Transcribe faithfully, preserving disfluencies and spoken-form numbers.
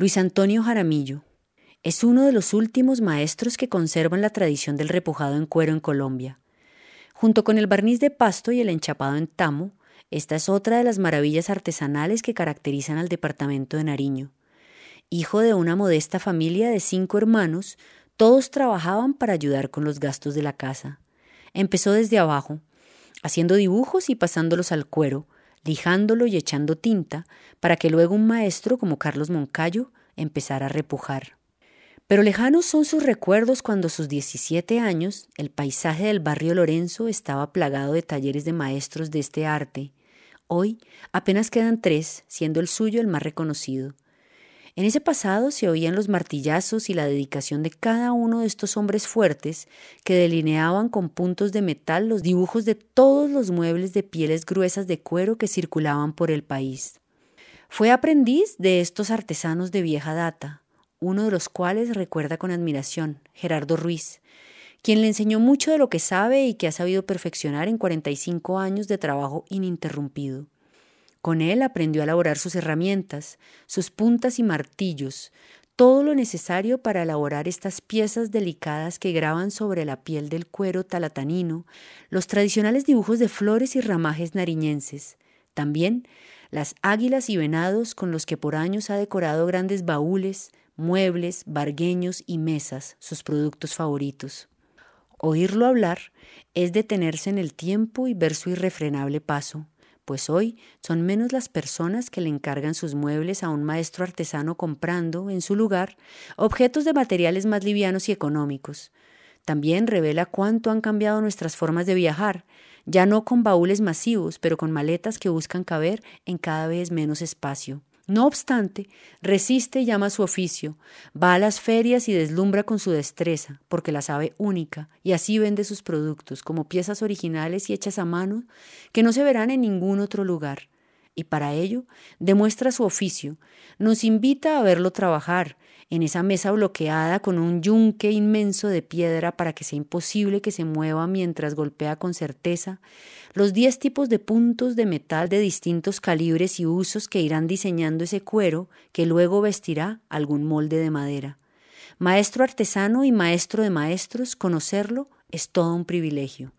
Luis Antonio Jaramillo es uno de los últimos maestros que conservan la tradición del repujado en cuero en Colombia. Junto con el barniz de pasto y el enchapado en tamo, esta es otra de las maravillas artesanales que caracterizan al departamento de Nariño. Hijo de una modesta familia de cinco hermanos, todos trabajaban para ayudar con los gastos de la casa. Empezó desde abajo, haciendo dibujos y pasándolos al cuero, lijándolo y echando tinta, para que luego un maestro como Carlos Moncayo empezara a repujar. Pero lejanos son sus recuerdos cuando a sus diecisiete años el paisaje del barrio Lorenzo estaba plagado de talleres de maestros de este arte. Hoy apenas quedan tres, siendo el suyo el más reconocido. En ese pasado se oían los martillazos y la dedicación de cada uno de estos hombres fuertes que delineaban con puntos de metal los dibujos de todos los muebles de pieles gruesas de cuero que circulaban por el país. Fue aprendiz de estos artesanos de vieja data, uno de los cuales recuerda con admiración, Gerardo Ruiz, quien le enseñó mucho de lo que sabe y que ha sabido perfeccionar en cuarenta y cinco años de trabajo ininterrumpido. Con él aprendió a elaborar sus herramientas, sus puntas y martillos, todo lo necesario para elaborar estas piezas delicadas que graban sobre la piel del cuero talatanino los tradicionales dibujos de flores y ramajes nariñenses. También las águilas y venados con los que por años ha decorado grandes baúles, muebles, vargueños y mesas, sus productos favoritos. Oírlo hablar es detenerse en el tiempo y ver su irrefrenable paso, pues hoy son menos las personas que le encargan sus muebles a un maestro artesano comprando, en su lugar, objetos de materiales más livianos y económicos. También revela cuánto han cambiado nuestras formas de viajar, ya no con baúles masivos, pero con maletas que buscan caber en cada vez menos espacio. No obstante, resiste y ama su oficio, va a las ferias y deslumbra con su destreza, porque la sabe única, y así vende sus productos como piezas originales y hechas a mano que no se verán en ningún otro lugar. Y para ello demuestra su oficio, nos invita a verlo trabajar en esa mesa bloqueada con un yunque inmenso de piedra para que sea imposible que se mueva mientras golpea con certeza los diez tipos de puntos de metal de distintos calibres y usos que irán diseñando ese cuero que luego vestirá algún molde de madera. Maestro artesano y maestro de maestros, conocerlo es todo un privilegio.